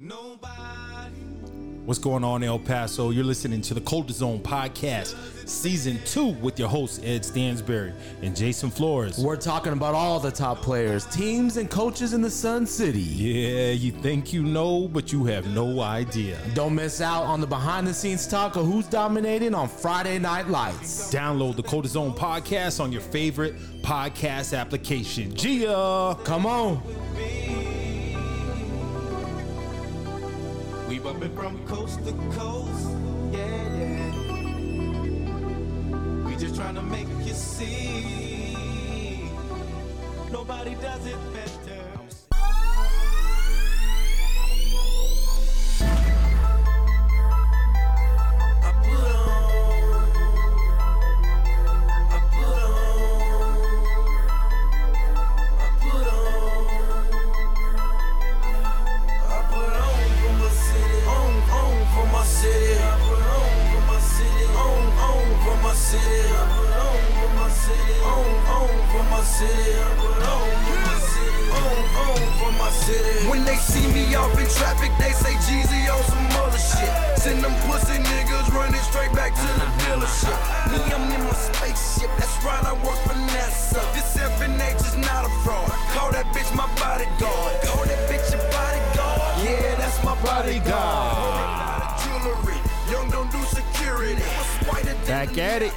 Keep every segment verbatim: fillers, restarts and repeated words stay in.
Nobody. What's going on, El Paso? You're listening to the Cold Zone Podcast, Season two, with your hosts, Ed Stansberry and Jason Flores. We're talking about all the top players, teams, and coaches in the Sun City. Yeah, you think you know, but you have no idea. Don't miss out on the behind-the-scenes talk of who's dominating on Friday Night Lights. Download the Cold Zone Podcast on your favorite podcast application. Gia! Come on! We bumpin' from coast to coast, yeah, yeah. We just trying to make you see. Nobody does it better. When they see me off in traffic, they say Jeezy on some other shit. Send them pussy niggas running straight back to the dealership. Me, I'm in my spaceship, that's right, I work for NASA. This F N H is not a fraud, call that bitch my bodyguard. Call that bitch your bodyguard, yeah, that's my bodyguard. Jewelry, young don't do security. Back at it.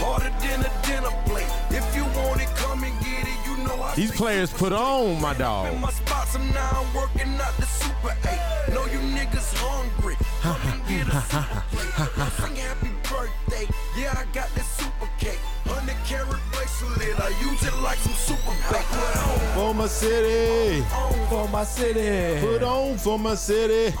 Harder than a dinner plate. If you want it, come and get it. You know I these players put on, my dog. In my spots, I'm now working out the super eight. Know you niggas hungry. Come and get a super plate. Sing happy birthday. Yeah, I got this super cake. Hundred carat bracelet. I use it like some super bake. Put on for my city. For my city. Put on for my city.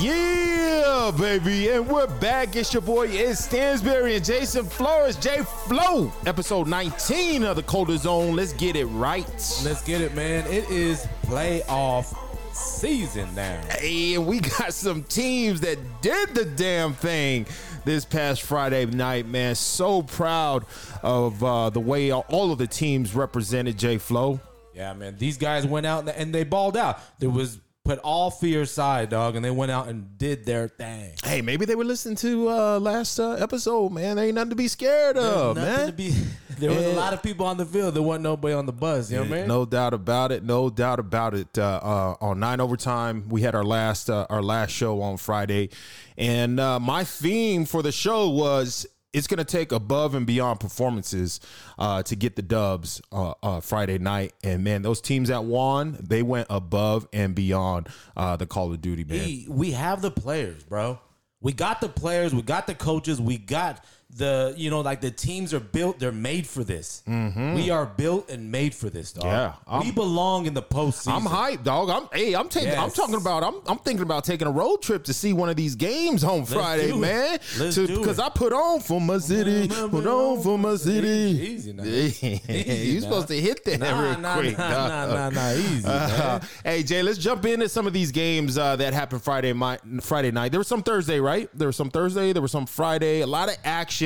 Yeah, baby, and we're back. It's your boy Ed Stansberry and Jason Flores, J Flow. Episode nineteen of the Colder Zone. Let's get it right. Let's get it, man. It is playoff season now. Hey, and we got some teams that did the damn thing this past Friday night, man. So proud of uh, the way all of the teams represented, J Flow. Yeah, man. These guys went out and they balled out. There was put all fear aside, dog, and they went out and did their thing. Hey, maybe they were listening to uh, last uh, episode, man. There ain't nothing to be scared of, man. To be, there yeah. was a lot of people on the field. There wasn't nobody on the bus, you yeah. know what I mean? No doubt about it. No doubt about it. Uh, uh, on nine Overtime, we had our last uh, our last show on Friday, and uh, my theme for the show was it's going to take above and beyond performances uh, to get the dubs uh, uh, Friday night. And, man, those teams that won, they went above and beyond uh, the Call of Duty, man. We, we have the players, bro. We got the players. We got the coaches. We got the, you know, like the teams are built. They're made for this. Mm-hmm. We are built and made for this, dog. Yeah, I'm, we belong in the postseason. I'm hyped, dog. I'm hey, I'm taking. Yes. I'm talking about. I'm I'm thinking about taking a road trip to see one of these games on Let's Friday, man. Let's to, do it because I put on for my city. Put on for my city. Easy, easy now. Easy you now. Supposed to hit that nah, real nah, quick. Nah, nah, nah, nah, nah. Easy. Uh, hey, Jay, let's jump into some of these games uh, that happened Friday, my, Friday night. There was some Thursday, right? There was some Thursday. There was some Friday. A lot of action.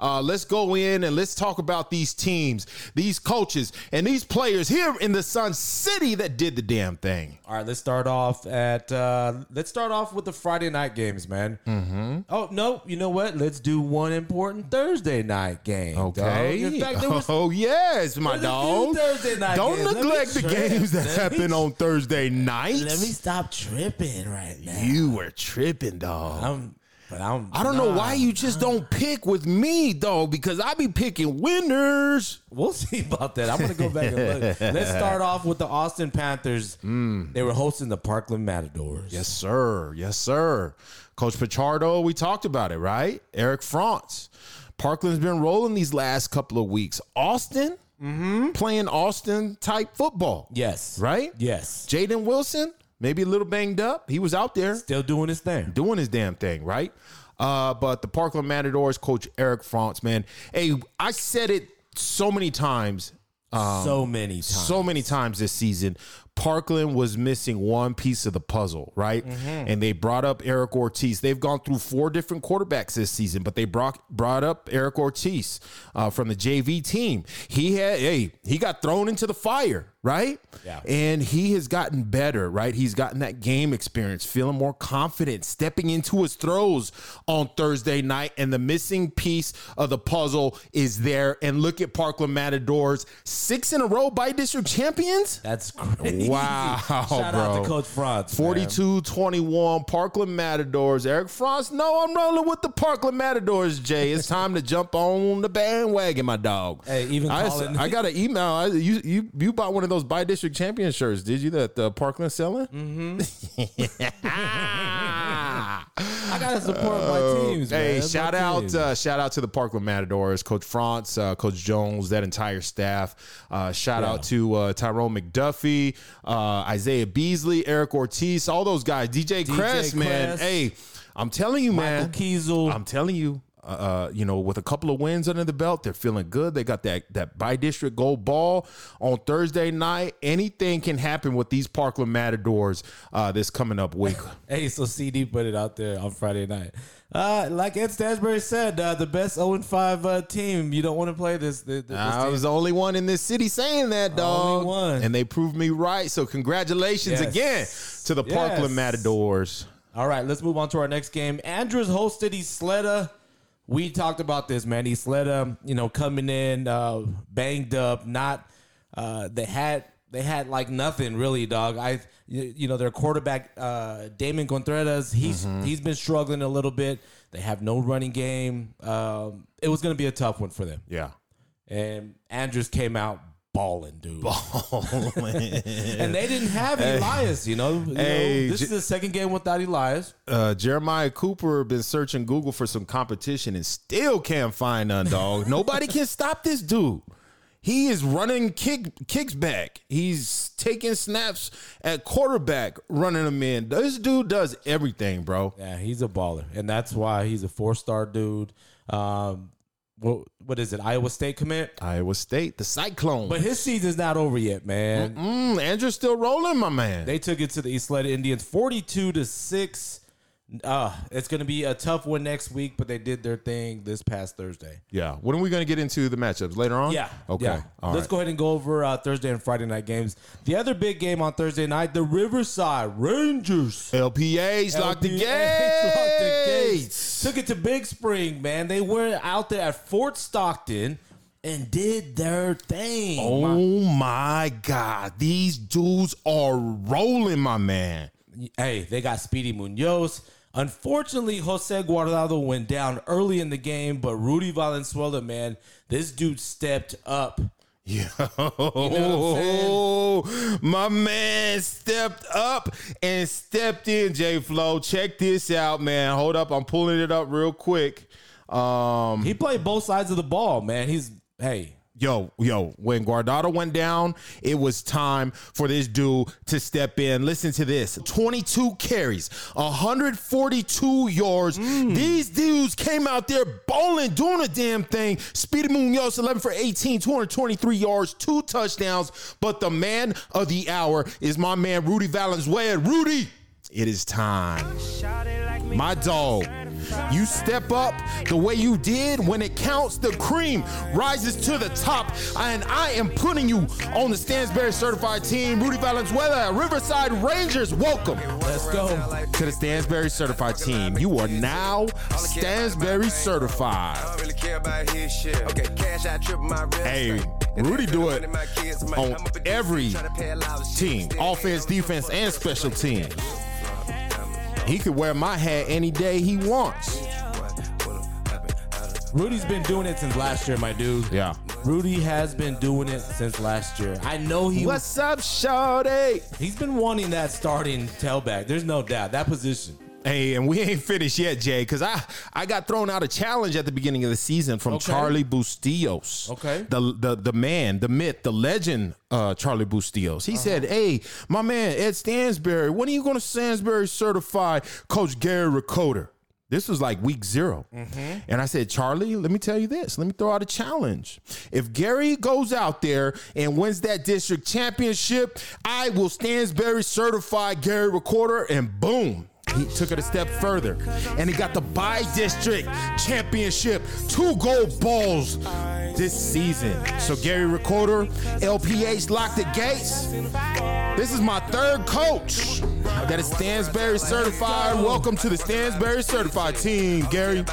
Uh, let's go in and let's talk about these teams, these coaches, and these players here in the Sun City that did the damn thing. All right, let's start off at uh, let's start off with the Friday night games, man. Mm-hmm. Oh no, you know what? Let's do one important Thursday night game. Okay. In fact, there was, oh yes, my dog. Thursday night. Don't games. neglect the games that Let happen tri- on Thursday nights. Let me stop tripping right now. You were tripping, dog. I'm, But I'm, I don't nah, know why you just nah. don't pick with me, though, because I be picking winners. We'll see about that. I'm going to go back and look. Let's start off with the Austin Panthers. Mm. They were hosting the Parkland Matadors. Yes, sir. Yes, sir. Coach Pichardo, we talked about it, right? Eric France. Parkland's been rolling these last couple of weeks. Austin, mm-hmm. playing Austin-type football. Yes. Right? Yes. Jaden Wilson. Maybe a little banged up. He was out there. Still doing his thing. Doing his damn thing, right? Uh, but the Parkland Matadors, Coach Eric France, man. Hey, I said it so many times. Um, so many times. So many times this season. Parkland was missing one piece of the puzzle, right? Mm-hmm. And they brought up Eric Ortiz. They've gone through four different quarterbacks this season, but they brought brought up Eric Ortiz uh, from the J V team. He had, hey, he got thrown into the fire, right? Yeah. And he has gotten better, right? He's gotten that game experience, feeling more confident, stepping into his throws on Thursday night, and the missing piece of the puzzle is there. And look at Parkland Matadors, six in a row by district champions. That's crazy. Wow, shout bro. out to Coach France. forty-two twenty-one, Parkland Matadors. Eric France, no, I'm rolling with the Parkland Matadors, Jay. It's time to jump on the bandwagon, my dog. Hey, even I, calling- I got an email. I, you, you, you bought one of those by district champion shirts, did you, that the Parkland's selling? Mm-hmm. I gotta support uh, my teams, man. Hey, That's shout out, team. uh, shout out to the Parkland Matadors, Coach France, uh, Coach Jones, that entire staff. Uh, shout yeah. out to uh, Tyrone McDuffie, uh, Isaiah Beasley, Eric Ortiz, all those guys. D J, D J Kress, man. Hey, I'm telling you, Michael man. Kiesel. I'm telling you. Uh, you know, with a couple of wins under the belt, they're feeling good. They got that that by-district gold ball on Thursday night. Anything can happen with these Parkland Matadors uh, this coming up week. Hey, so C D put it out there on Friday night. Uh, like Ed Stansberry said, uh, the best oh and five uh, team. You don't want to play this. this, this I team. was the only one in this city saying that, dog. Only one. And they proved me right. So congratulations yes. again to the yes. Parkland Matadors. All right, let's move on to our next game. Andress hosted East Leda. We talked about this, man. East Leda, you know, coming in uh, banged up. Not uh, they had they had like nothing really, dog. I you know their quarterback uh, Damon Contreras. He's mm-hmm. he's been struggling a little bit. They have no running game. Um, it was going to be a tough one for them. Yeah, and Andress came out. Balling, dude. Balling. And they didn't have hey. Elias, you know. You hey, know this Je- is the second game without Elias. Uh, Jeremiah Cooper been searching Google for some competition and still can't find none, dog. Nobody can stop this dude. He is running kick, kicks back. He's taking snaps at quarterback, running them in. This dude does everything, bro. Yeah, he's a baller. And that's why he's a four-star dude. Um What, what is it? Iowa State commit? Iowa State, the Cyclones. But his season's not over yet, man. Mm-mm, Andrew's still rolling, my man. They took it to the East Leda Indians, forty-two to six. Uh, it's going to be a tough one next week, but they did their thing this past Thursday. Yeah. When are we going to get into the matchups? Later on? Yeah. Okay. Yeah. All Let's right. go ahead and go over uh, Thursday and Friday night games. The other big game on Thursday night, the Riverside Rangers. L P As locked the gates. Locked the gates. Took it to Big Spring, man. They were out there at Fort Stockton and did their thing. Oh, my, my God. These dudes are rolling, my man. Hey, they got Speedy Munoz. Unfortunately, Jose Guardado went down early in the game, but Rudy Valenzuela, man, this dude stepped up. Yo, you know what I'm saying? My man stepped up and stepped in, J-Flow. Check this out, man. Hold up. I'm pulling it up real quick. Um, he played both sides of the ball, man. He's, hey. Yo, yo, when Guardado went down, it was time for this dude to step in. Listen to this. twenty-two carries, one hundred forty-two yards. Mm. These dudes came out there bowling, doing a damn thing. Speedy Munoz, eleven for eighteen, two hundred twenty-three yards, two touchdowns. But the man of the hour is my man, Rudy Valenzuela. Rudy, it is time. My dog. You step up the way you did. When it counts, the cream rises to the top. And I am putting you on the Stansberry Certified Team. Rudy Valenzuela, Riverside Rangers, welcome. Let's go to the Stansberry Certified Team. You are now Stansberry Certified. Hey, Rudy do it on every team, offense, defense, and special teams. He could wear my hat any day he wants. Rudy's been doing it since last year, my dude. Yeah. Rudy has been doing it since last year. I know he What's was, up, shawty? He's been wanting that starting tailback. There's no doubt. That position. Hey, and we ain't finished yet, Jay, because I, I got thrown out a challenge at the beginning of the season from okay. Charlie Bustillos. Okay. The the the man, the myth, the legend, uh, Charlie Bustillos. He uh-huh. said, hey, my man, Ed Stansberry, when are you going to Stansberry certify Coach Gary Recorder? This was like week zero. Mm-hmm. And I said, Charlie, let me tell you this. Let me throw out a challenge. If Gary goes out there and wins that district championship, I will Stansberry certify Gary Recorder, and boom. He took it a step further, and he got the by-district championship. Two gold balls this season. So Gary Recorder, L P H locked the gates. This is my third coach that is Stansberry certified. Welcome to the Stansberry certified team, Gary.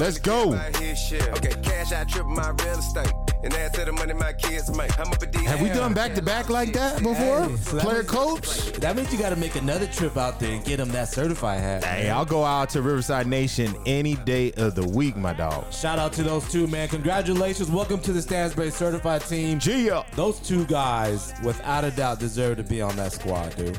Let's go. Okay, cash out tripping my real estate. And add to the money my kids make. I'm up a D. Have we done back-to-back like that before? Hey, so that Player means, coach? That means you got to make another trip out there and get them that certified hat. Hey, man. I'll go out to Riverside Nation any day of the week, my dog. Shout out to those two, man. Congratulations. Welcome to the Stansberry certified team. Gia. Those two guys, without a doubt, deserve to be on that squad, dude.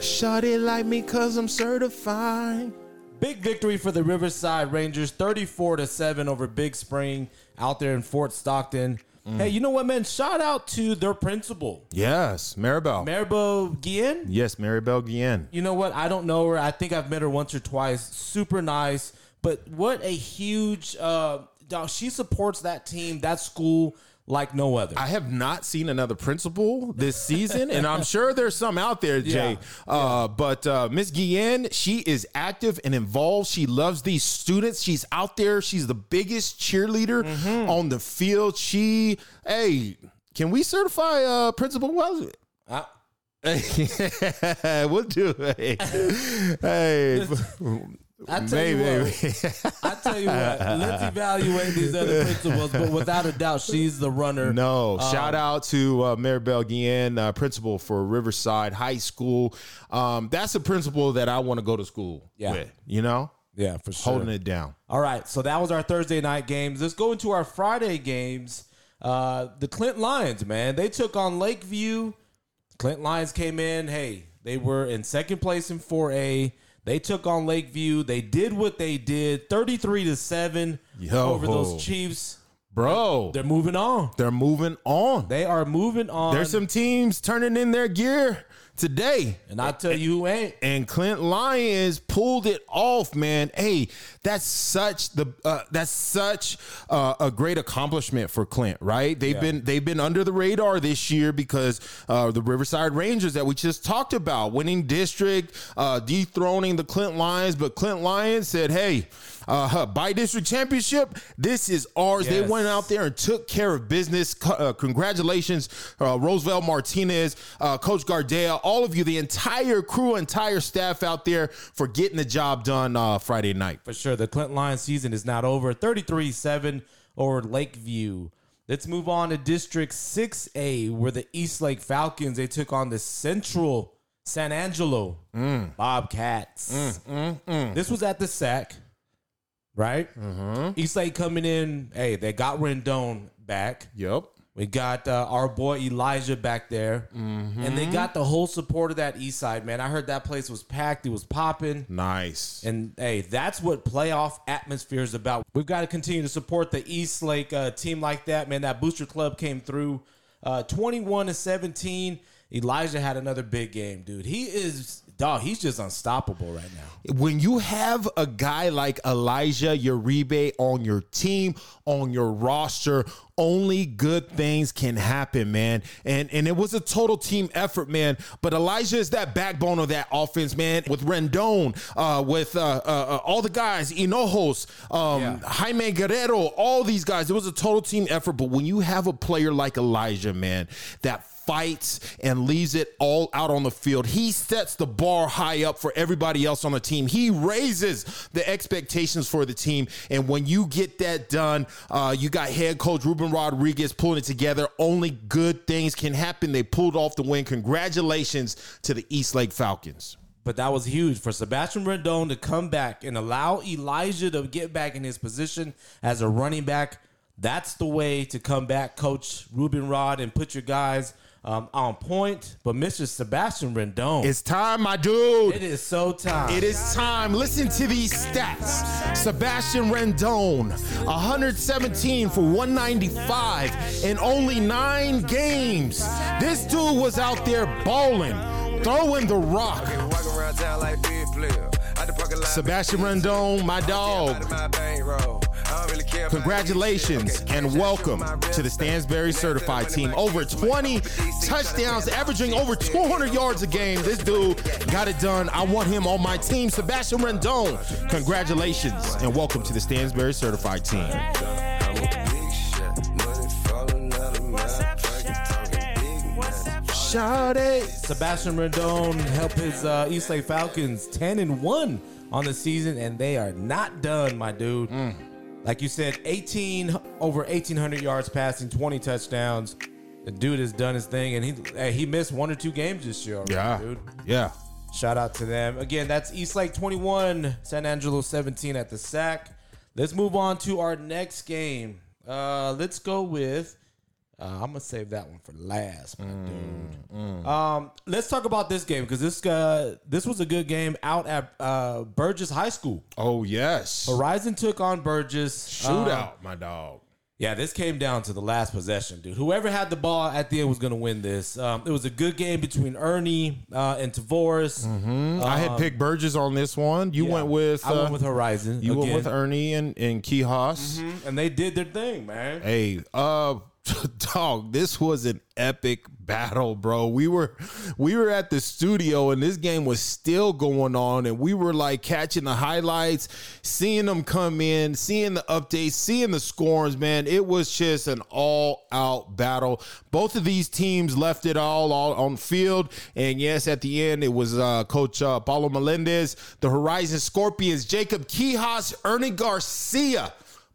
Shut it like me because I'm certified. Big victory for the Riverside Rangers, thirty-four to seven over Big Spring out there in Fort Stockton. Mm. Hey, you know what, man? Shout out to their principal. Yes, Maribel. Maribel Guillen? Yes, Maribel Guillen. You know what? I don't know her. I think I've met her once or twice. Super nice. But what a huge uh, – she supports that team, that school – like no other. I have not seen another principal this season, and I'm sure there's some out there, Jay. Yeah, uh, yeah. But uh, Miss Guillen, she is active and involved. She loves these students. She's out there. She's the biggest cheerleader mm-hmm. on the field. She, hey, can we certify uh, Principal Wellesley? I- we'll do it. Hey. I tell you what, I tell you what, let's evaluate these other principals, but without a doubt, she's the runner. No, um, shout out to uh, Maribel Guillen, uh, principal for Riverside High School. Um, that's a principal that I want to go to school yeah. with, you know? Yeah, for sure. Holding it down. All right, so that was our Thursday night games. Let's go into our Friday games. Uh, the Clint Lions, man, they took on Lakeview. Clint Lions came in. Hey, they were in second place in four A. They took on Lakeview. They did what they did, thirty-three to seven over those Chiefs. Bro. They're moving on. They're moving on. They are moving on. There's some teams turning in their gear today. And I tell you who ain't. And Clint Lions pulled it off, man. Hey, that's such the uh, that's such uh, a great accomplishment for Clint, right? They've yeah. been they've been under the radar this year because uh, the Riverside Rangers that we just talked about, winning district, uh, dethroning the Clint Lions, but Clint Lions said, "Hey, uh, by district championship, this is ours." Yes. They went out there and took care of business. Uh, congratulations, uh, Roosevelt Martinez, uh, Coach Gardea. All of you, the entire crew, entire staff out there for getting the job done uh, Friday night. For sure. The Clint Lions season is not over. thirty-three seven over Lakeview. Let's move on to District six A, where the East Lake Falcons, they took on the Central San Angelo mm. Bobcats. Mm, mm, mm. This was at the S A C, right? Mm-hmm. East Lake coming in. Hey, they got Rendon back. Yep. We got uh, our boy Elijah back there, mm-hmm. and they got the whole support of that East Side, man. I heard that place was packed. It was popping. Nice. And, hey, that's what playoff atmosphere is about. We've got to continue to support the East Lake uh, team like that, man. That Booster Club came through uh, twenty-one to seventeen. Elijah had another big game, dude. He is... Dog, he's just unstoppable right now. When you have a guy like Elijah Uribe on your team, on your roster, only good things can happen, man. And and it was a total team effort, man. But Elijah is that backbone of that offense, man. With Rendon, uh, with uh, uh, all the guys, Hinojos, um, yeah. Jaime Guerrero, all these guys. It was a total team effort. But when you have a player like Elijah, man, that fights and leaves it all out on the field. He sets the bar high up for everybody else on the team. He raises the expectations for the team. And when you get that done, uh, you got head coach Ruben Rodriguez pulling it together. Only good things can happen. They pulled off the win. Congratulations to the East Lake Falcons. But that was huge for Sebastian Rendon to come back and allow Elijah to get back in his position as a running back. That's the way to come back, Coach Ruben Rod, and put your guys Um, on point, but Mister Sebastian Rendon. It's time, my dude. It is so time. It is time. Listen to these stats. Sebastian Rendon, one hundred seventeen for one ninety-five in only nine games. This dude was out there balling, throwing the rock. Sebastian Rendon, my dog. Congratulations and welcome to the Stansberry certified team. Over twenty touchdowns, averaging over two hundred yards a game. This dude got it done. I want him on my team. Sebastian Rendon, congratulations and welcome to the Stansberry certified team. Shout it. Sebastian Rendon helped his uh, East Lake Falcons ten and one on the season, and they are not done, my dude. Mm. Like you said, eighteen over eighteen hundred yards passing, twenty touchdowns. The dude has done his thing, and he he missed one or two games this year already, yeah. dude. Yeah. Shout out to them. Again, that's East Lake twenty-one, San Angelo seventeen at the sack. Let's move on to our next game. Uh, let's go with... Uh, I'm going to save that one for last, my mm, dude. Mm. Um, let's talk about this game because this uh, this was a good game out at uh, Burges High School. Oh, yes. Horizon took on Burges. Shootout, um, my dog. Yeah, this came down to the last possession, dude. Whoever had the ball at the end was going to win this. Um, it was a good game between Ernie uh, and Tavoris. Mm-hmm. Um, I had picked Burges on this one. You yeah, went with... Uh, I went with Horizon. You again. went with Ernie and, and Quijas. Mm-hmm. And they did their thing, man. Hey, uh... Dog, this was an epic battle, bro. We were we were at the studio and this game was still going on, and we were like catching the highlights, seeing them come in, seeing the updates, seeing the scores, man. It was just an all-out battle. Both of these teams left it all, all on the field, and yes, at the end, it was uh, Coach uh, Paulo Melendez, the Horizon Scorpions, Jacob Quijas, Ernie Garcia,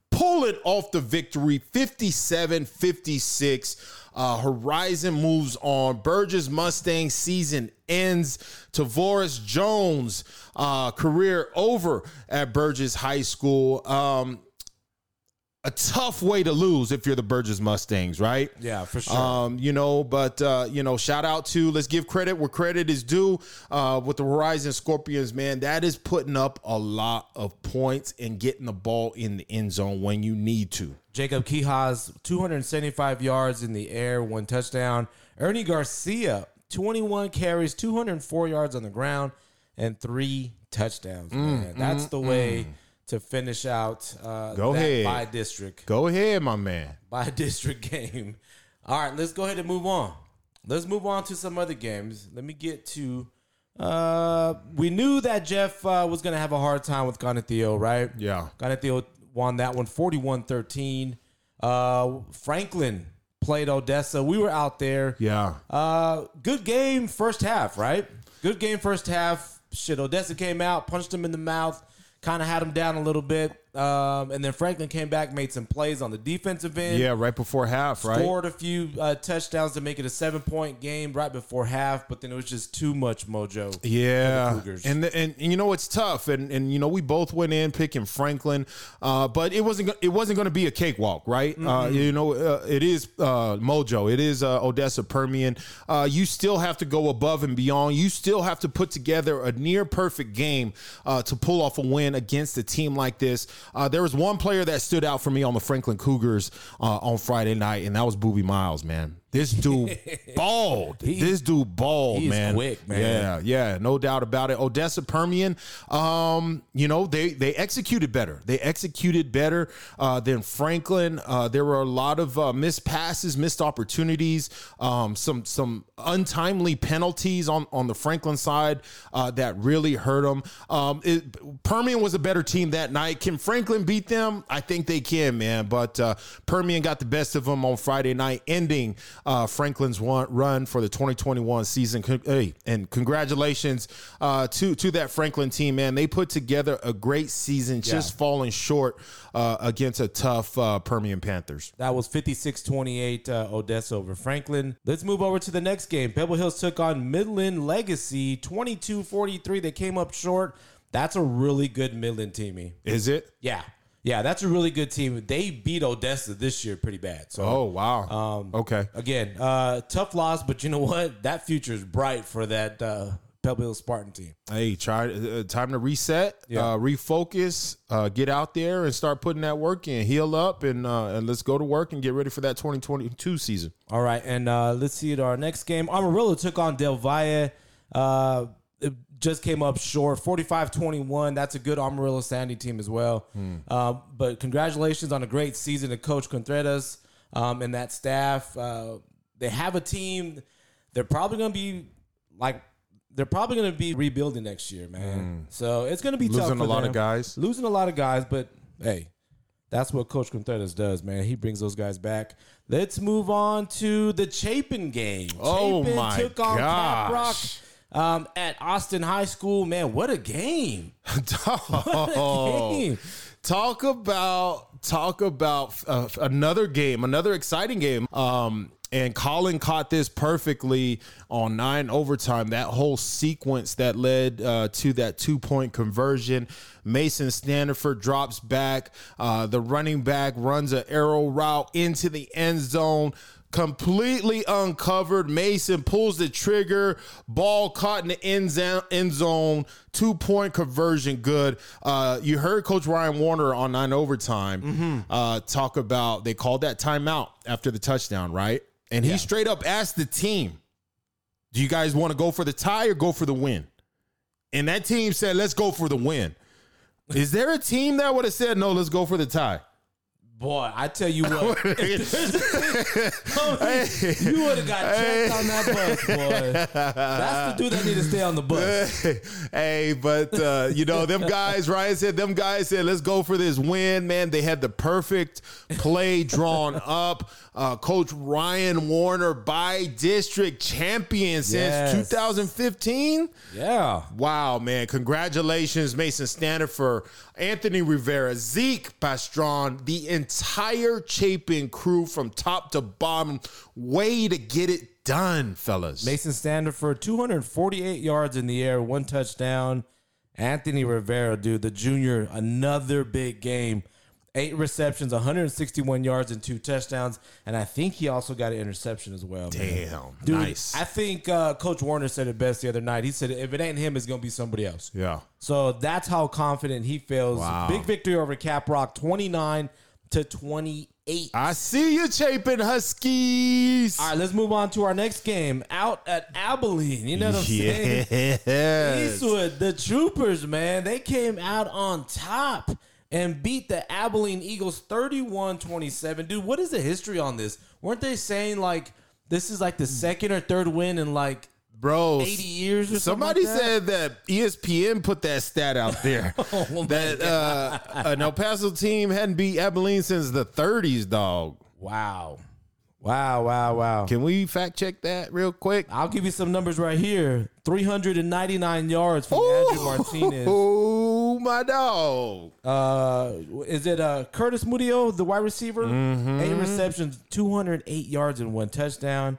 pull it off the victory, fifty-seven fifty-six. Uh, Horizon moves on. Burges Mustang season ends. Tavoris Jones' uh, career over at Burges High School. Um, a tough way to lose if you're the Burges Mustangs, right? Yeah, for sure. Um, you know, but, uh, you know, shout out to, let's give credit where credit is due uh, with the Horizon Scorpions, man. That is putting up a lot of points and getting the ball in the end zone when you need to. Jacob Quijas, two hundred seventy-five yards in the air, one touchdown. Ernie Garcia, twenty-one carries, two hundred four yards on the ground, and three touchdowns, mm, man. Mm, That's the mm. way... to finish out uh, go that ahead. by district. Go ahead, my man. By district game. All right, let's go ahead and move on. Let's move on to some other games. Let me get to... Uh, we knew that Jeff uh, was going to have a hard time with Gonatio, right? Yeah. Gonatio won that one, forty-one thirteen. Uh, Franklin played Odessa. We were out there. Yeah. Uh, good game first half, right? Good game first half. Shit, Odessa came out, punched him in the mouth. Kind of had him down a little bit. Um, and then Franklin came back, made some plays on the defensive end. Yeah, right before half, right? Scored a few uh, touchdowns to make it a seven-point game right before half, but then it was just too much mojo. Yeah, the Cougars. And, the, and and you know, it's tough. And, and you know, we both went in picking Franklin, uh, but it wasn't it wasn't going to be a cakewalk, right? Mm-hmm. Uh, you know, uh, it is uh, mojo. It is uh, Odessa Permian. Uh, you still have to go above and beyond. You still have to put together a near-perfect game uh, to pull off a win against a team like this. Uh, there was one player that stood out for me on the Franklin Cougars uh, on Friday night, and that was Boobie Miles, man. This dude balled. He, this dude balled, he's man. He's quick, man. Yeah, yeah, no doubt about it. Odessa Permian, um, you know, they they executed better. They executed better uh, than Franklin. Uh, there were a lot of uh, missed passes, missed opportunities, um, some some untimely penalties on, on the Franklin side uh, that really hurt them. Um, it, Permian was a better team that night. Can Franklin beat them? I think they can, man. But uh, Permian got the best of them on Friday night, ending Uh, Franklin's one run for the twenty twenty-one season. Hey, and congratulations uh, to to that Franklin team, man. They put together a great season, just yeah. falling short uh, against a tough uh, Permian Panthers. That was fifty-six twenty-eight uh, Odessa over Franklin. Let's move over to the next game. Pebble Hills took on Midland Legacy, twenty-two forty-three. They came up short. That's a really good Midland team. Is it? Yeah. Yeah, that's a really good team. They beat Odessa this year pretty bad. So, oh, wow. Um, okay. Again, uh, tough loss, but you know what? That future is bright for that uh, Pebble Hill Spartan team. Hey, try uh, time to reset, yeah. uh, refocus, uh, get out there and start putting that work in. Heal up, and, uh, and let's go to work and get ready for that twenty twenty-two season. All right, and uh, let's see it our next game. Amarillo took on Del Valle. Uh, it, Just came up short, forty-five twenty-one. That's a good Amarillo Sandy team as well. Mm. Uh, but congratulations on a great season to Coach Contreras um, and that staff. Uh, they have a team. They're probably going to be like they're probably going to be rebuilding next year, man. Mm. So it's going to be losing tough for a lot them. of guys, losing a lot of guys. But hey, That's what Coach Contreras does, man. He brings those guys back. Let's move on to the Chapin game. Oh, Chapin my took on Cap Rock um, at Austin High School. Man, what a game. What a game. Talk about, talk about uh, another game, another exciting game. Um, and Colin caught this perfectly on nine overtime, that whole sequence that led uh, to that two-point conversion. Mason Stanford drops back. Uh, the running back runs an arrow route into the end zone, completely uncovered. Mason pulls the trigger, ball caught in the end zone, end zone two-point conversion, good. Uh, you heard Coach Ryan Warner on nine overtime mm-hmm. uh, talk about they called that timeout after the touchdown, right? And he yeah. straight up asked the team, do you guys want to go for the tie or go for the win? And that team said, let's go for the win. Is there a team that would have said, no, let's go for the tie? Boy, I tell you what. Homie, you would have got checked on that bus, boy. That's the dude that need to stay on the bus. Hey, but, uh, you know, them guys, Ryan said, them guys said, let's go for this win, man. They had the perfect play drawn up. Uh, Coach Ryan Warner, by district champion since yes. two thousand fifteen. Yeah. Wow, man. Congratulations, Mason Stanford, Anthony Rivera, Zeke Pastron, the entire Chapin crew from top to bottom. Way to get it done, fellas. Mason Stanford, two hundred forty-eight yards in the air, one touchdown. Anthony Rivera, dude, the junior, another big game. Eight receptions, one hundred sixty-one yards, and two touchdowns. And I think he also got an interception as well. Man. Damn, dude, nice. I think uh, Coach Warner said it best the other night. He said, if it ain't him, it's going to be somebody else. Yeah. So that's how confident he feels. Wow. Big victory over Cap Rock, twenty-nine to twenty-eight. I see you, Chapin Huskies. All right, let's move on to our next game. Out at Abilene. You know what I'm yes. saying? Eastwood, the Troopers, man. They came out on top and beat the Abilene Eagles thirty-one twenty-seven. Dude, what is the history on this? Weren't they saying, like, this is, like, the second or third win in, like, bro, eighty years or something like that? Somebody said that E S P N put that stat out there. oh, that uh, an El Paso team hadn't beat Abilene since the thirties, dog. Wow. Wow, wow, wow. Can we fact check that real quick? I'll give you some numbers right here. three hundred ninety-nine yards from Ooh. Andrew Martinez. Oh, my dog. Uh, is it uh, Curtis Murillo, the wide receiver? Mm-hmm. Eight receptions, two hundred eight yards and one touchdown.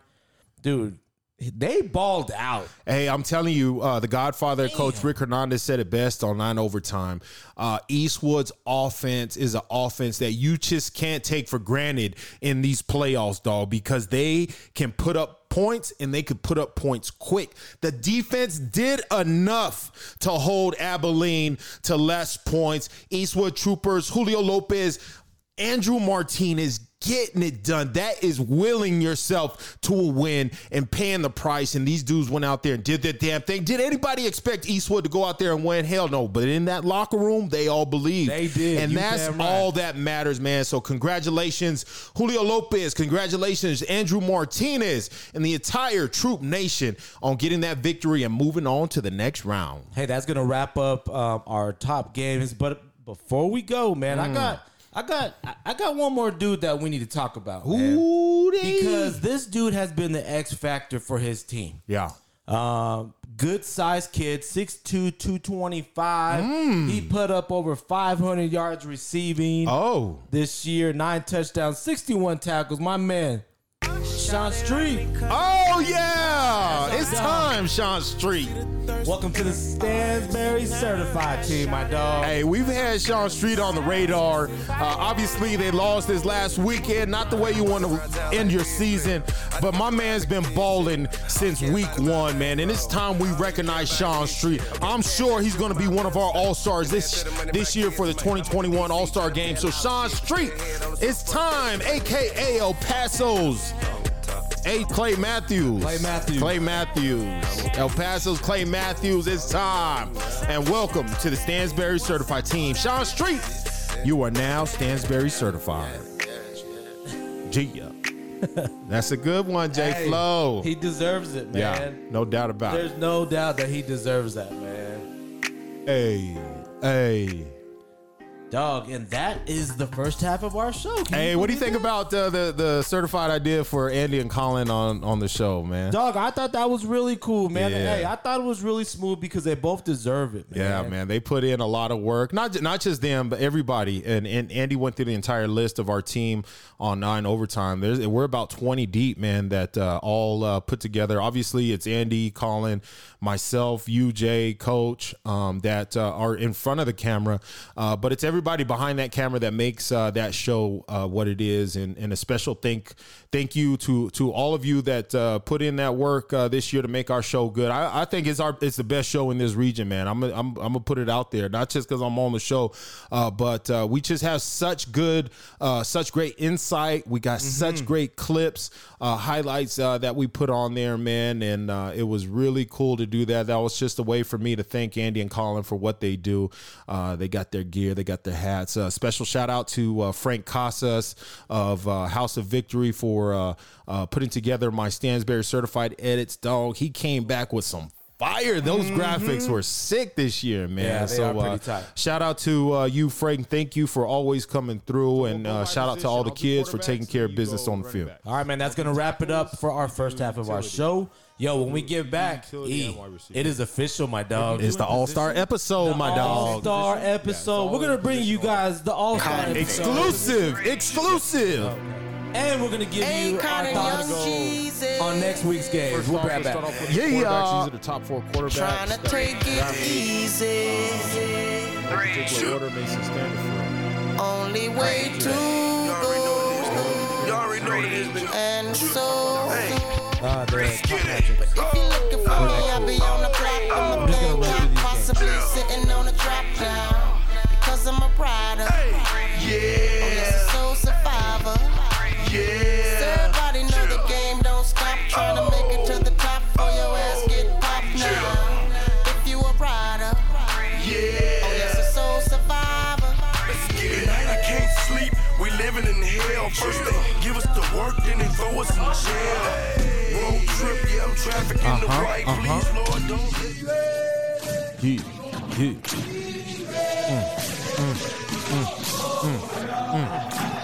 Dude, they balled out. Hey, I'm telling you, uh, the Godfather Damn. Coach Rick Hernandez said it best on nine overtime. Uh, Eastwood's offense is an offense that you just can't take for granted in these playoffs, dog, because they can put up points and they could put up points quick. The defense did enough to hold Abilene to less points. Eastwood Troopers, Julio Lopez, Andrew Martinez, getting it done. That is willing yourself to a win and paying the price. And these dudes went out there and did their damn thing. Did anybody expect Eastwood to go out there and win? Hell no. But in that locker room, they all believed. They did. And you that's right. all that matters, man. So congratulations, Julio Lopez. Congratulations, Andrew Martinez and the entire Troop Nation on getting that victory and moving on to the next round. Hey, that's going to wrap up um, our top games. But before we go, man, mm. I got... I got I got one more dude that we need to talk about, man. Ooh, because this dude has been the X factor for his team. Yeah. Uh, good sized kid, six two, two twenty-five. Mm. He put up over five hundred yards receiving oh. this year, nine touchdowns, sixty-one tackles. My man, Sean Street. Oh, yeah. It's time, Sean Street. Welcome to the Stansberry Certified team, my dog. Hey, we've had Sean Street on the radar. Uh, obviously, they lost this last weekend. Not the way you want to end your season, but my man's been balling since week one, man. And it's time we recognize Sean Street. I'm sure he's going to be one of our all-stars this, this year for the twenty twenty-one All-Star Game. So, Sean Street, it's time, a k a. El Paso's. Hey, Clay Matthews. Clay Matthews. Clay Matthews. El Paso's Clay Matthews. It's time. And welcome to the Stansberry Certified team. Sean Street, you are now Stansberry Certified. Gia. That's a good one, J hey, Flow. He deserves it, man. Yeah, no doubt about There's it. There's no doubt that he deserves that, man. Hey, hey. Dog, and that is the first half of our show. Can hey, what do you think that? about uh, the the certified idea for Andy and Colin on, on the show, man? Dog, I thought that was really cool, man. Yeah. Hey, I thought it was really smooth because they both deserve it, man. Yeah, man. They put in a lot of work. Not, not just them, but everybody. And, and Andy went through the entire list of our team on Nine Overtime. There's, we're about twenty deep, man, that uh, all uh, put together. Obviously, it's Andy, Colin, myself, you, Jay, Coach, um, that uh, are in front of the camera. Uh, but it's every everybody behind that camera that makes uh, that show uh, what it is, and, and a special thank thank you to to all of you that uh, put in that work uh, this year to make our show good. I, I think it's our it's the best show in this region, man. I'm a, I'm, I'm gonna put it out there, not just because I'm on the show, uh, but uh, we just have such good, uh, such great insight. We got mm-hmm. such great clips, uh, highlights uh, that we put on there, man, and uh, it was really cool to do that. That was just a way for me to thank Andy and Colin for what they do. Uh, they got their gear, they got their hats. Uh, special shout out to uh, Frank Casas of uh, House of Victory for uh, uh, putting together my Stansberry certified edits. Dog, he came back with some fire. Those mm-hmm. graphics were sick this year, man. Yeah, they so are pretty uh, tight. Shout out to uh, you, Frank. Thank you for always coming through, and uh, shout out to all the kids for taking care of business on the field. All right, man, that's gonna wrap it up for our first half of our show. Yo, when we get back, e, it is official, my dog. It's the all-star episode, the my dog. All-star episode. Yeah, all we're going to bring you guys the all-star episode. Exclusive. Exclusive. Okay. And we're going to give Ain't you our thoughts on next week's game. First we'll grab back. Yeah, yeah. These are the top four quarterbacks. Trying to take it easy. Three, two. Only way to go. You already know what it is, bitch. And so... Uh, if you're looking for me, I'll be on the block. I'm a big guy, possibly sitting on a drop down. Because I'm a rider. Yeah. I'm just a soul survivor. Yeah. Everybody know the game don't stop. Trying to make it to the top for your ass get popped now. If you a rider. Yeah. I'm just a soul survivor. Tonight I can't sleep. We living in hell. First they give us the work, then they throw us in jail. Road trip, yeah, I'm traffic in the right. Please, Lord, don't let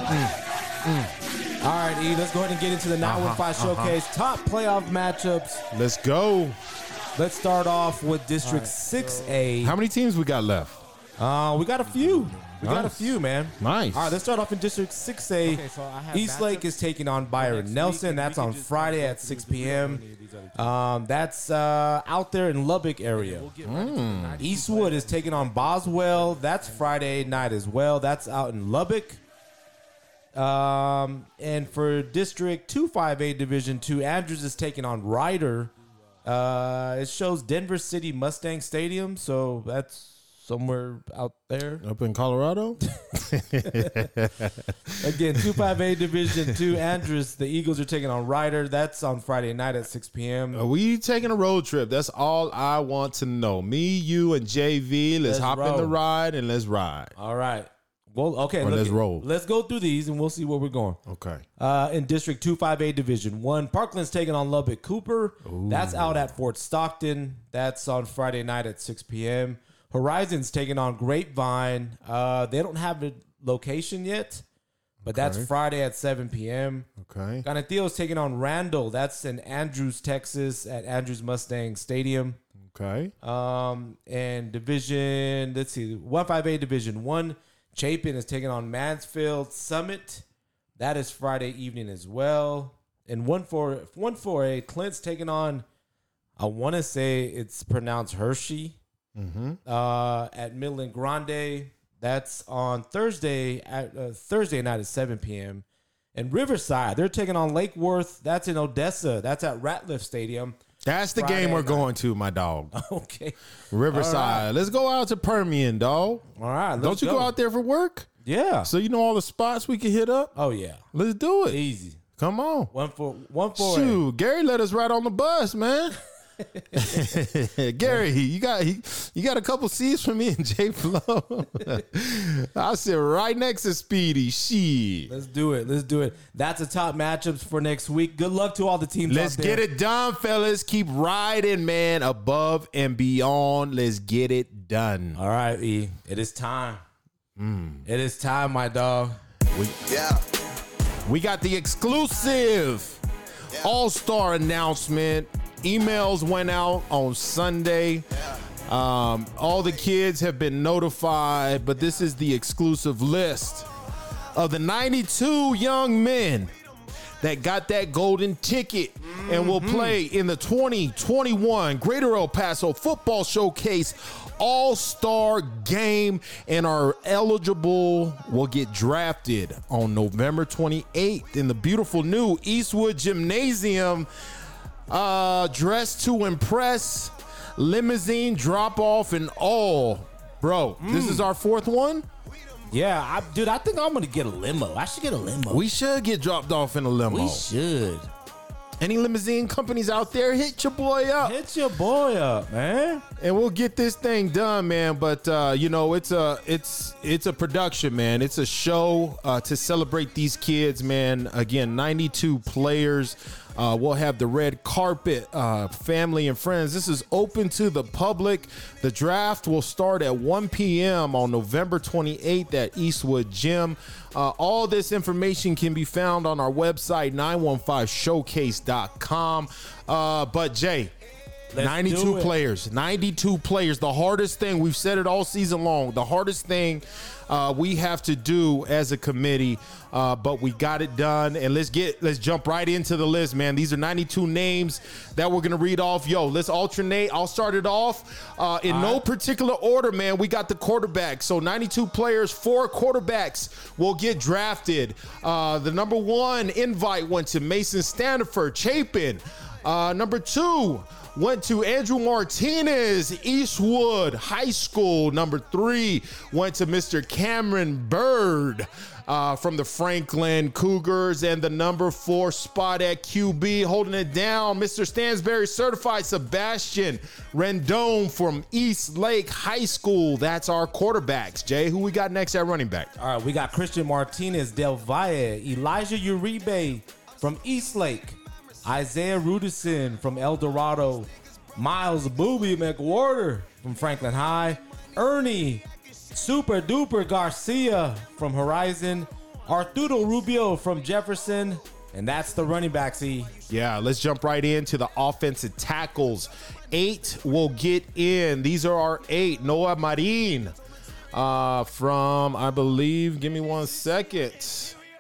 me. All right, E, let's go ahead and get into the nine one five uh-huh, Showcase uh-huh. top playoff matchups. Let's go. Let's start off with District right, six A. How many teams we got left? Uh, we got a few. We nice. got a few, man. Nice. All right, let's start off in District six A. Okay, so East Lake is taking on Byron Nelson. Week, that's on Friday at six p.m. Um, that's uh, out there in Lubbock area. We'll right mm. Eastwood is taking on Boswell. That's Friday night as well. That's out in Lubbock. Um, and for District two five A Division two, Andress is taking on Ryder. Uh, it shows Denver City Mustang Stadium, so that's somewhere out there. Up in Colorado? Again, two five A Division two, Andress. The Eagles are taking on Ryder. That's on Friday night at six p.m. Are we taking a road trip? That's all I want to know. Me, you, and J V. Let's, let's hop roll. in the ride and let's ride. All right. Well, okay. Or look, let's roll. Let's go through these and we'll see where we're going. Okay. Uh, in District two five A Division one, Parkland's taking on Lubbock Cooper. Ooh. That's out at Fort Stockton. That's on Friday night at six p.m. Horizon's taking on Grapevine. Uh, they don't have a location yet, but okay. that's Friday at seven p.m. Okay. Ganathio's taking on Randall. That's in Andrews, Texas, at Andrews Mustang Stadium. Okay. Um, and Division, let's see, one five A Division one. Chapin is taking on Mansfield Summit. That is Friday evening as well. And one four A, Clint's taking on, I want to say it's pronounced Hershey. Mm-hmm. Uh, at Midland Grande, that's on Thursday at uh, Thursday night at seven p.m. And Riverside, they're taking on Lake Worth. That's in Odessa. That's at Ratliff Stadium. That's the Friday game we're night. going to, my dog. Okay, Riverside. Right. Let's go out to Permian, dog. All right, don't you go. go out there for work? Yeah. So you know all the spots we can hit up. Oh yeah, let's do it. Easy. Come on. One for one for. Shoot, Gary let us ride on the bus, man. Gary, you got he, you got a couple C's for me and J Flow. I'll sit right next to Speedy. She. Let's do it. Let's do it. That's the top matchups for next week. Good luck to all the teams. Let's out there. Get it done, fellas. Keep riding, man. Above and beyond. Let's get it done. All right, E. It is time Mm. It is time, my dog. We, yeah. We got the exclusive yeah. All-Star announcement. Emails went out on Sunday. Yeah. Um, all the kids have been notified, but this is the exclusive list of the ninety-two young men that got that golden ticket mm-hmm. and will play in the twenty twenty-one Greater El Paso Football Showcase All-Star Game and are eligible, will get drafted on November twenty-eighth in the beautiful new Eastwood Gymnasium. Uh, dressed to impress, limousine drop-off and all. Bro, mm. this is our fourth one? Yeah, I, dude, I think I'm going to get a limo. I should get a limo. We should get dropped off in a limo. We should. Any limousine companies out there, hit your boy up. Hit your boy up, man. And we'll get this thing done, man. But, uh, you know, it's a it's it's a production, man. It's a show uh, to celebrate these kids, man. Again, ninety-two players. Uh, we'll have the red carpet, uh, family and friends. This is open to the public. The draft will start at one p.m. on November twenty-eighth at Eastwood Gym. Uh, all this information can be found on our website, nine one five showcase dot com. Uh, but, Jay, Let's ninety-two players, ninety-two players. The hardest thing, we've said it all season long, the hardest thing uh, we have to do as a committee, uh, but we got it done. And let's get, let's jump right into the list, man. These are ninety-two names that we're going to read off. Yo, let's alternate. I'll start it off uh, in all no right. particular order, man. We got the quarterback. So ninety-two players, four quarterbacks will get drafted. Uh, the number one invite went to Mason Stanford, Chapin. Uh, number two went to Andrew Martinez, Eastwood High School. Number three went to Mister Cameron Bird uh, from the Franklin Cougars. And the number four spot at Q B, holding it down, Mister Stansberry certified Sebastian Rendon from East Lake High School. That's our quarterbacks. Jay, who we got next at running back? All right, we got Christian Martinez, Del Valle, Elijah Uribe from East Lake, Isaiah Rudison from El Dorado, Miles Booby McWhorter from Franklin High, Ernie Super Duper Garcia from Horizon, Arturo Rubio from Jefferson, and that's the running backs. E. Yeah, let's jump right into the offensive tackles. Eight will get in. These are our eight. Noah Marin uh, from, I believe, give me one second.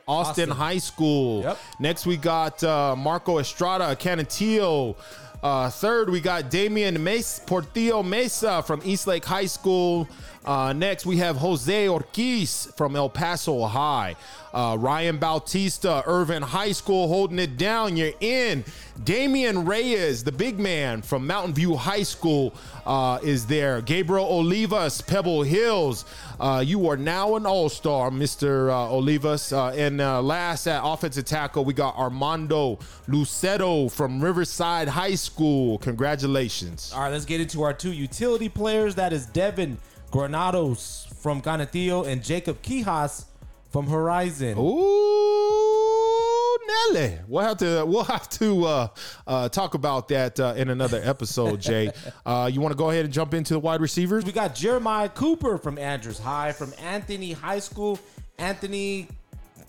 Austin, Austin High School. Yep. Next, we got uh, Marco Estrada, Canatillo. Uh, third, we got Damian Mesa, Portillo Mesa from East Lake High School. Uh, next, we have Jose Ortiz from El Paso High. Uh, Ryan Bautista, Irvin High School, holding it down. You're in. Damian Reyes, the big man from Mountain View High School, uh, is there. Gabriel Olivas, Pebble Hills. Uh, you are now an all-star, Mister Uh, Olivas. Uh, and uh, last at offensive tackle, we got Armando Lucero from Riverside High School. Congratulations. All right, let's get into our two utility players. That is Devin Granados from Canatillo and Jacob Quijas from Horizon. Ooh, Nelly. We'll have to we'll have to uh, uh, talk about that uh, in another episode, Jay. uh, you want to go ahead and jump into the wide receivers? We got Jeremiah Cooper from Andress High, from Anthony High School, Anthony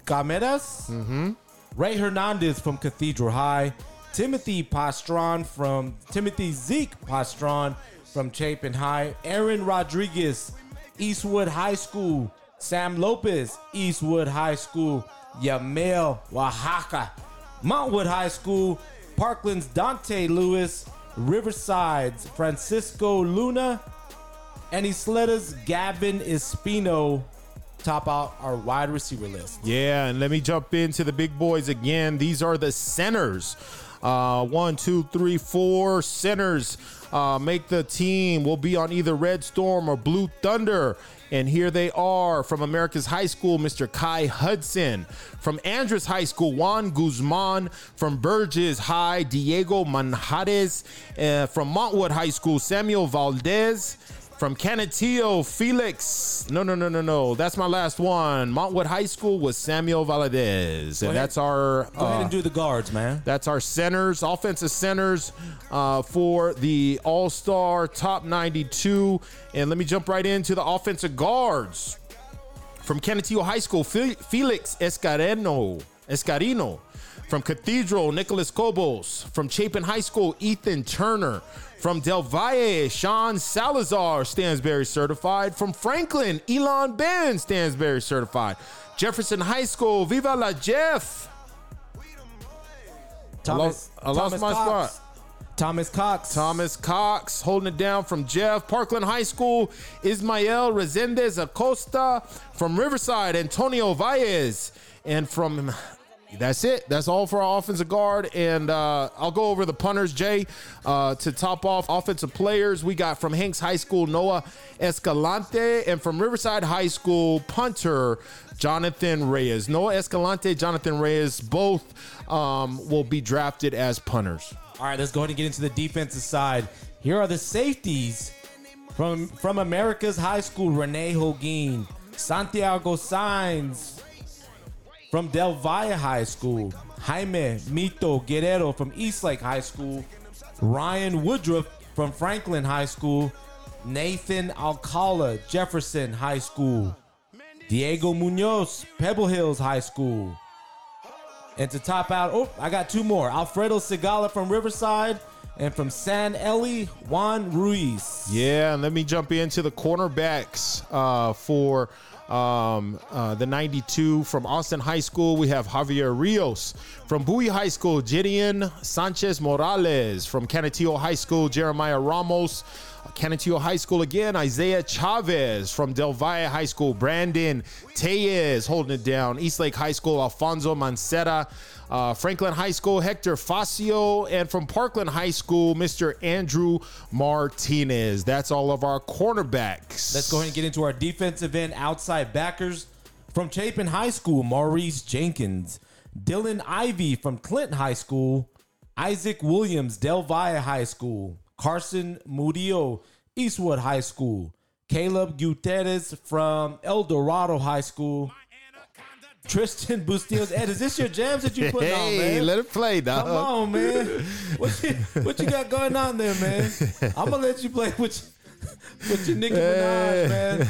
Gameras, mm-hmm. Ray Hernandez from Cathedral High, Timothy Pastron from Timothy Zeke Pastron from Chapin High, Aaron Rodriguez, Eastwood High School, Sam Lopez, Eastwood High School, Yamel Oaxaca, Montwood High School, Parkland's Dante Lewis, Riverside's Francisco Luna, and Isleta's Gavin Espino top out our wide receiver list. Yeah, and let me jump into the big boys again. These are the centers. Uh, one, two, three, four centers uh, make the team. We'll be on either Red Storm or Blue Thunder. And here they are from America's High School, Mister Kai Hudson. From Andress High School, Juan Guzman. From Burges High, Diego Manjares. Uh, from Montwood High School, Samuel Valdez. From Canatillo, Felix. No, no, no, no, no. That's my last one. Montwood High School was Samuel Valadez. And that's our... Go uh, ahead and do the guards, man. That's our centers, offensive centers uh, for the All-Star Top ninety-two. And let me jump right into the offensive guards. From Canutillo High School, Felix Escarino. Escarino. From Cathedral, Nicholas Cobos. From Chapin High School, Ethan Turner. From Del Valle, Sean Salazar, Stansberry certified. From Franklin, Elon Ben, Stansberry certified. Jefferson High School, Viva la Jeff. Thomas, I lost, I lost my Cox. spot. Thomas Cox. Thomas Cox holding it down from Jeff. Parkland High School, Ismael Resendez Acosta. From Riverside, Antonio Valles. And from, that's it. That's all for our offensive guard. And uh, I'll go over the punters, Jay, uh, to top off offensive players. We got from Hanks High School, Noah Escalante. And from Riverside High School, punter, Jonathan Reyes. Noah Escalante, Jonathan Reyes, both um, will be drafted as punters. All right, let's go ahead and get into the defensive side. Here are the safeties from, from America's High School, Renee Hoguin, Santiago Sainz. From Del Valle High School, Jaime Mito Guerrero. From East Lake High School, Ryan Woodruff. From Franklin High School, Nathan Alcala, Jefferson High School. Diego Munoz, Pebble Hills High School. And to top out, oh, I got two more. Alfredo Segala from Riverside. And from San Eli, Juan Ruiz. Yeah, and let me jump into the cornerbacks uh, for... Um, uh, the ninety-two from Austin High School, we have Javier Rios. From Bowie High School, Gideon Sanchez Morales. From Canutillo High School, Jeremiah Ramos. Canutillo High School again, Isaiah Chavez. From Del Valle High School, Brandon Tellez holding it down. East Lake High School, Alfonso Mancera. Uh, Franklin High School, Hector Facio. And from Parkland High School, Mister Andrew Martinez. That's all of our cornerbacks. Let's go ahead and get into our defensive end outside backers. From Chapin High School, Maurice Jenkins. Dylan Ivey from Clint High School. Isaac Williams, Del Valle High School. Carson Murillo, Eastwood High School. Caleb Gutierrez from El Dorado High School. Tristan Bustillos. Ed, is this your jams that you put hey, on, man? Hey, let it play, dog. Come on, man. What you, what you got going on there, man? I'm going to let you play with, with your Nicki Minaj, man.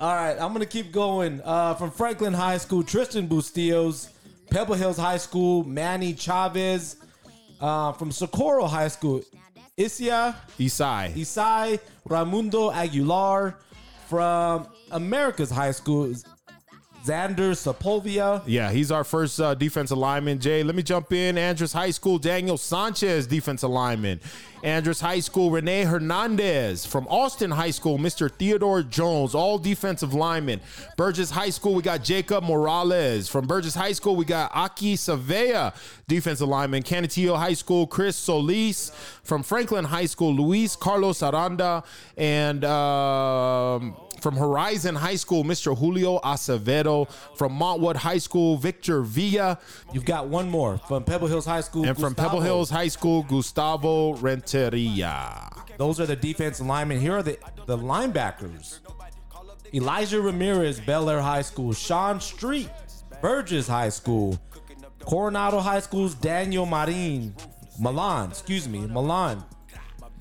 All right, I'm going to keep going. Uh, from Franklin High School, Tristan Bustillos. Pebble Hills High School, Manny Chavez. Uh, from Socorro High School, Isia. Isai. Isai. Raimundo Aguilar. From America's High School, Xander Sepulveda. Yeah, he's our first uh, defensive lineman, Jay. Let me jump in. Andress High School, Daniel Sanchez, defensive lineman. Andress High School, Renee Hernandez. From Austin High School, Mister Theodore Jones, all defensive linemen. Burges High School, we got Jacob Morales. From Burges High School, we got Aki Savea, defensive lineman. Canutillo High School, Chris Solis. From Franklin High School, Luis Carlos Aranda. And... Um, From Horizon High School, Mister Julio Acevedo. From Montwood High School, Victor Villa. You've got one more. From Pebble Hills High School, And Gustavo. From Pebble Hills High School, Gustavo Renteria. Those are the defense linemen. Here are the, the linebackers. Elijah Ramirez, Bel Air High School. Sean Street, Burges High School. Coronado High School's Daniel Marin. Milan, excuse me, Milan.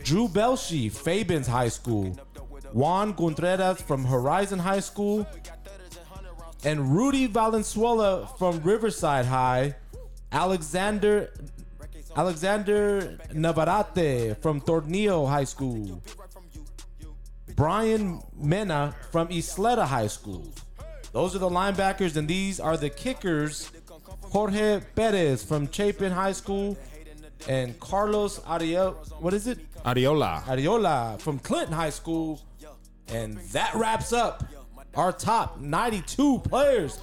Drew Belshi, Fabens High School. Juan Contreras from Horizon High School, and Rudy Valenzuela from Riverside High, Alexander Alexander Navarrete from Tornillo High School, Brian Mena from Isleta High School. Those are the linebackers, and these are the kickers. Jorge Perez from Chapin High School, and Carlos Ariel, what is it? Ariola. Ariola from Clinton High School. And that wraps up our top ninety-two players.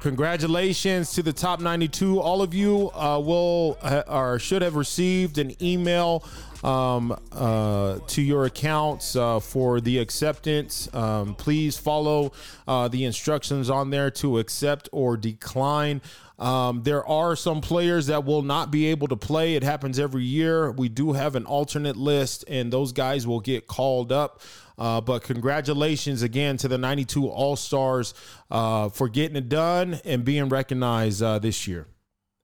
Congratulations to the top ninety-two. All of you uh, will uh, or should have received an email um, uh, to your accounts uh, for the acceptance. Um, please follow uh, the instructions on there to accept or decline. Um, there are some players that will not be able to play. It happens every year. We do have an alternate list, and those guys will get called up. Uh, but congratulations again to the ninety-two All-Stars uh, for getting it done and being recognized uh, this year.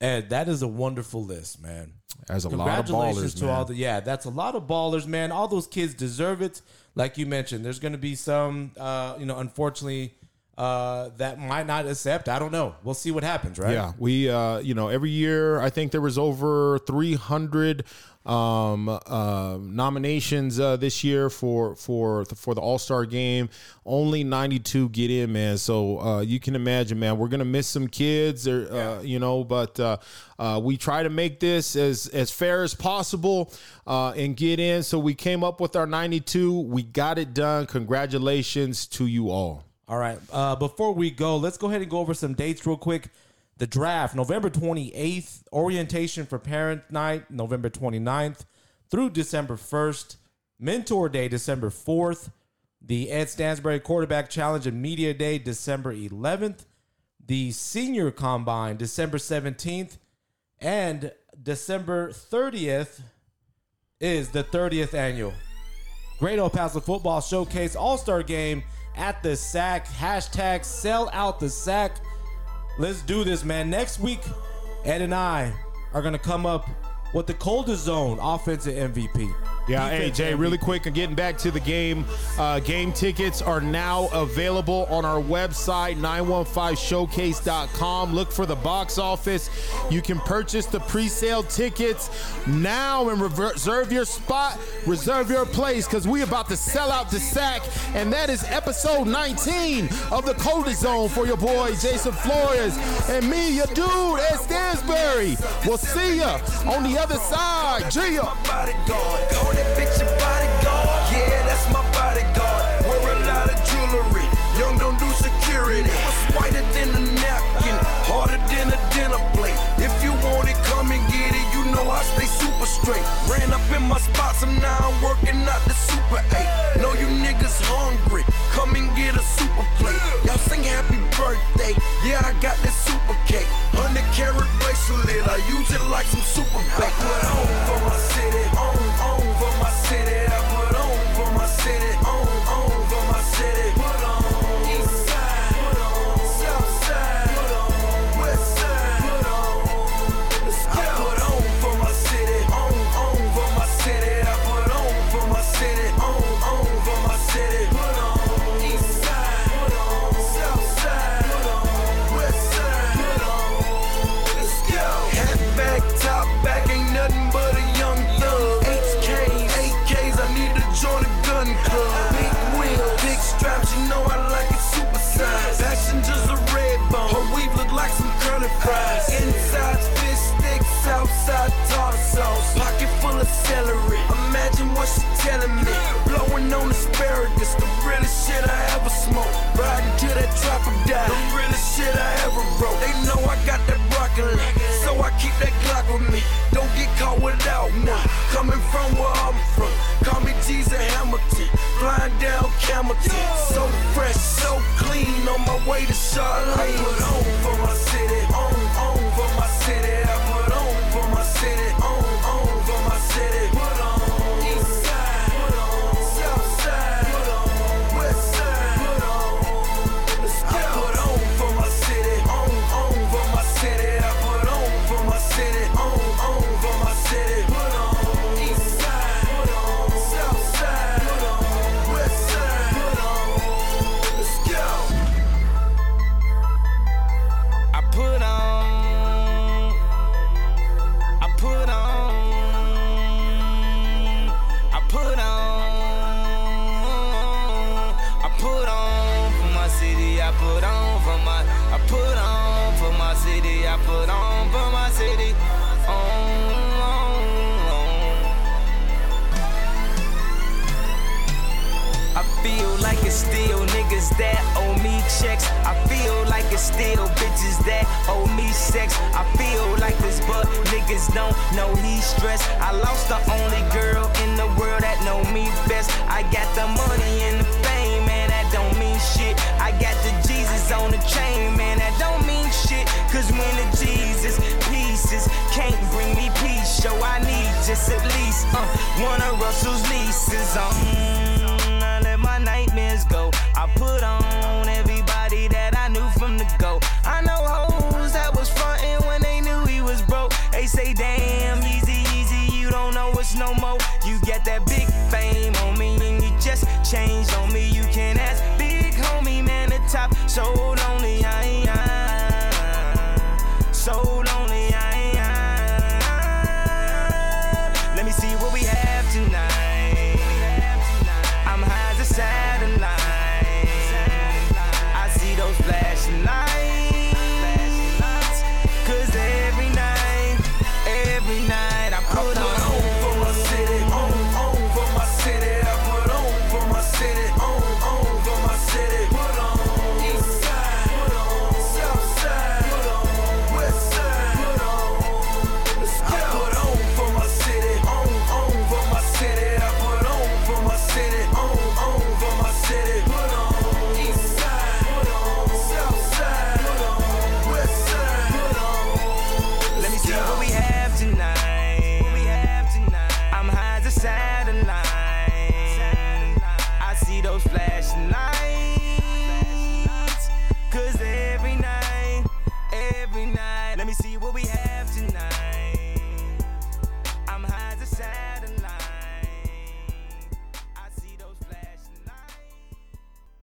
Ed, that is a wonderful list, man. That's a lot of ballers, Congratulations to man. all the yeah, that's a lot of ballers, man. All those kids deserve it. Like you mentioned, there's going to be some, uh, you know, unfortunately, uh, that might not accept. I don't know. We'll see what happens, right? Yeah, we, uh, you know, every year I think there was over three hundred um, uh, nominations uh, this year for for for the All-Star Game. Only ninety-two get in, man. So uh, you can imagine, man. We're gonna miss some kids, or yeah. uh, you know, but uh, uh, we try to make this as as fair as possible uh, and get in. So we came up with our ninety-two. We got it done. Congratulations to you all. All right. Uh, before we go, let's go ahead and go over some dates real quick. The draft, November twenty-eighth, orientation for parent night, November twenty-ninth through December first, mentor day, December fourth, the Ed Stansberry quarterback challenge and media day, December eleventh, the senior combine, December seventeenth, and December thirtieth is the thirtieth annual Great El Paso Football Showcase All-Star Game at the S A C. Hashtag sell out the S A C. Let's do this, man. Next week, Ed and I are going to come up with the Cold Zone Offensive M V P. Yeah, hey, Jay, really quick, and getting back to the game. Uh, game tickets are now available on our website, nine one five showcase dot com. Look for the box office. You can purchase the pre-sale tickets now and reserve your spot, reserve your place, because we about to sell out the sack. And that is episode nineteen of the Cold Zone for your boy, Jason Flores, and me, your dude, Ed Stansberry. We'll see ya on the other side. G. My bodyguard, oh that bitch your bodyguard, yeah that's my bodyguard. Wear a lot of jewelry, young don't do security. Was whiter than a napkin, harder than a dinner plate. If you want it, come and get it. You know I stay super straight. Ran up in my spots, I'm now I'm working out the super eight. Know you niggas hungry, come and get a super plate. Y'all sing happy birthday, yeah I got that super cake. Undercarriage bracelet, I use it like some super bait. I put on for my city, on, on for my city. I put on for my city, on, on for my city. Put on east side, put on south side, put on west side, put on. I put on for my city, on, on for my city. I put on for my city, on, on for my city. Put on east side, put on south side, put on west side, put on. Let's go. Hat back, top back, ain't nothing but a young thug. H Ks, A Ks, I need to join the gun club. Big wheel, big straps, you know I like it super size. Passengers a red bone, her weave look like some curly fries. Inside fish sticks, outside tartar sauce. Pocket full of celery, imagine what she telling me. Blowing on asparagus, the realest shit I ever smoked. Riding to that drop or die, the realest shit I ever wrote. They know I got that broccoli, so I keep that Glock with me. Don't get caught without one. Coming from where I'm from, call me Jesus Hamilton. Flying down Camelton, so fresh, so clean. On my way to Charlotte, I put on for my city, on, on for my city. I put on for my city, on, on for my city. Put on east side, put on south side, put on west side, put on. I put on for my city, on, on for my city. I put on for my city, on, on for my city. Put on east side, put on south side, put on west side, put on. Let's go. I put on. Put on, I put on, I put on for my city, I put on for my, I put on for my city, I put on for my city, on. I feel like it's still niggas that owe me checks. I feel like it's still bitches that owe me sex. I feel like this but niggas don't know he's stressed. I lost the only girl in the world that know me best. I got the money and the fame, man, that don't mean shit. I got the Jesus on the chain, man, that don't mean shit. Cause when the Jesus pieces can't bring me peace, yo, I need just at least uh, one of Russell's nieces. Um,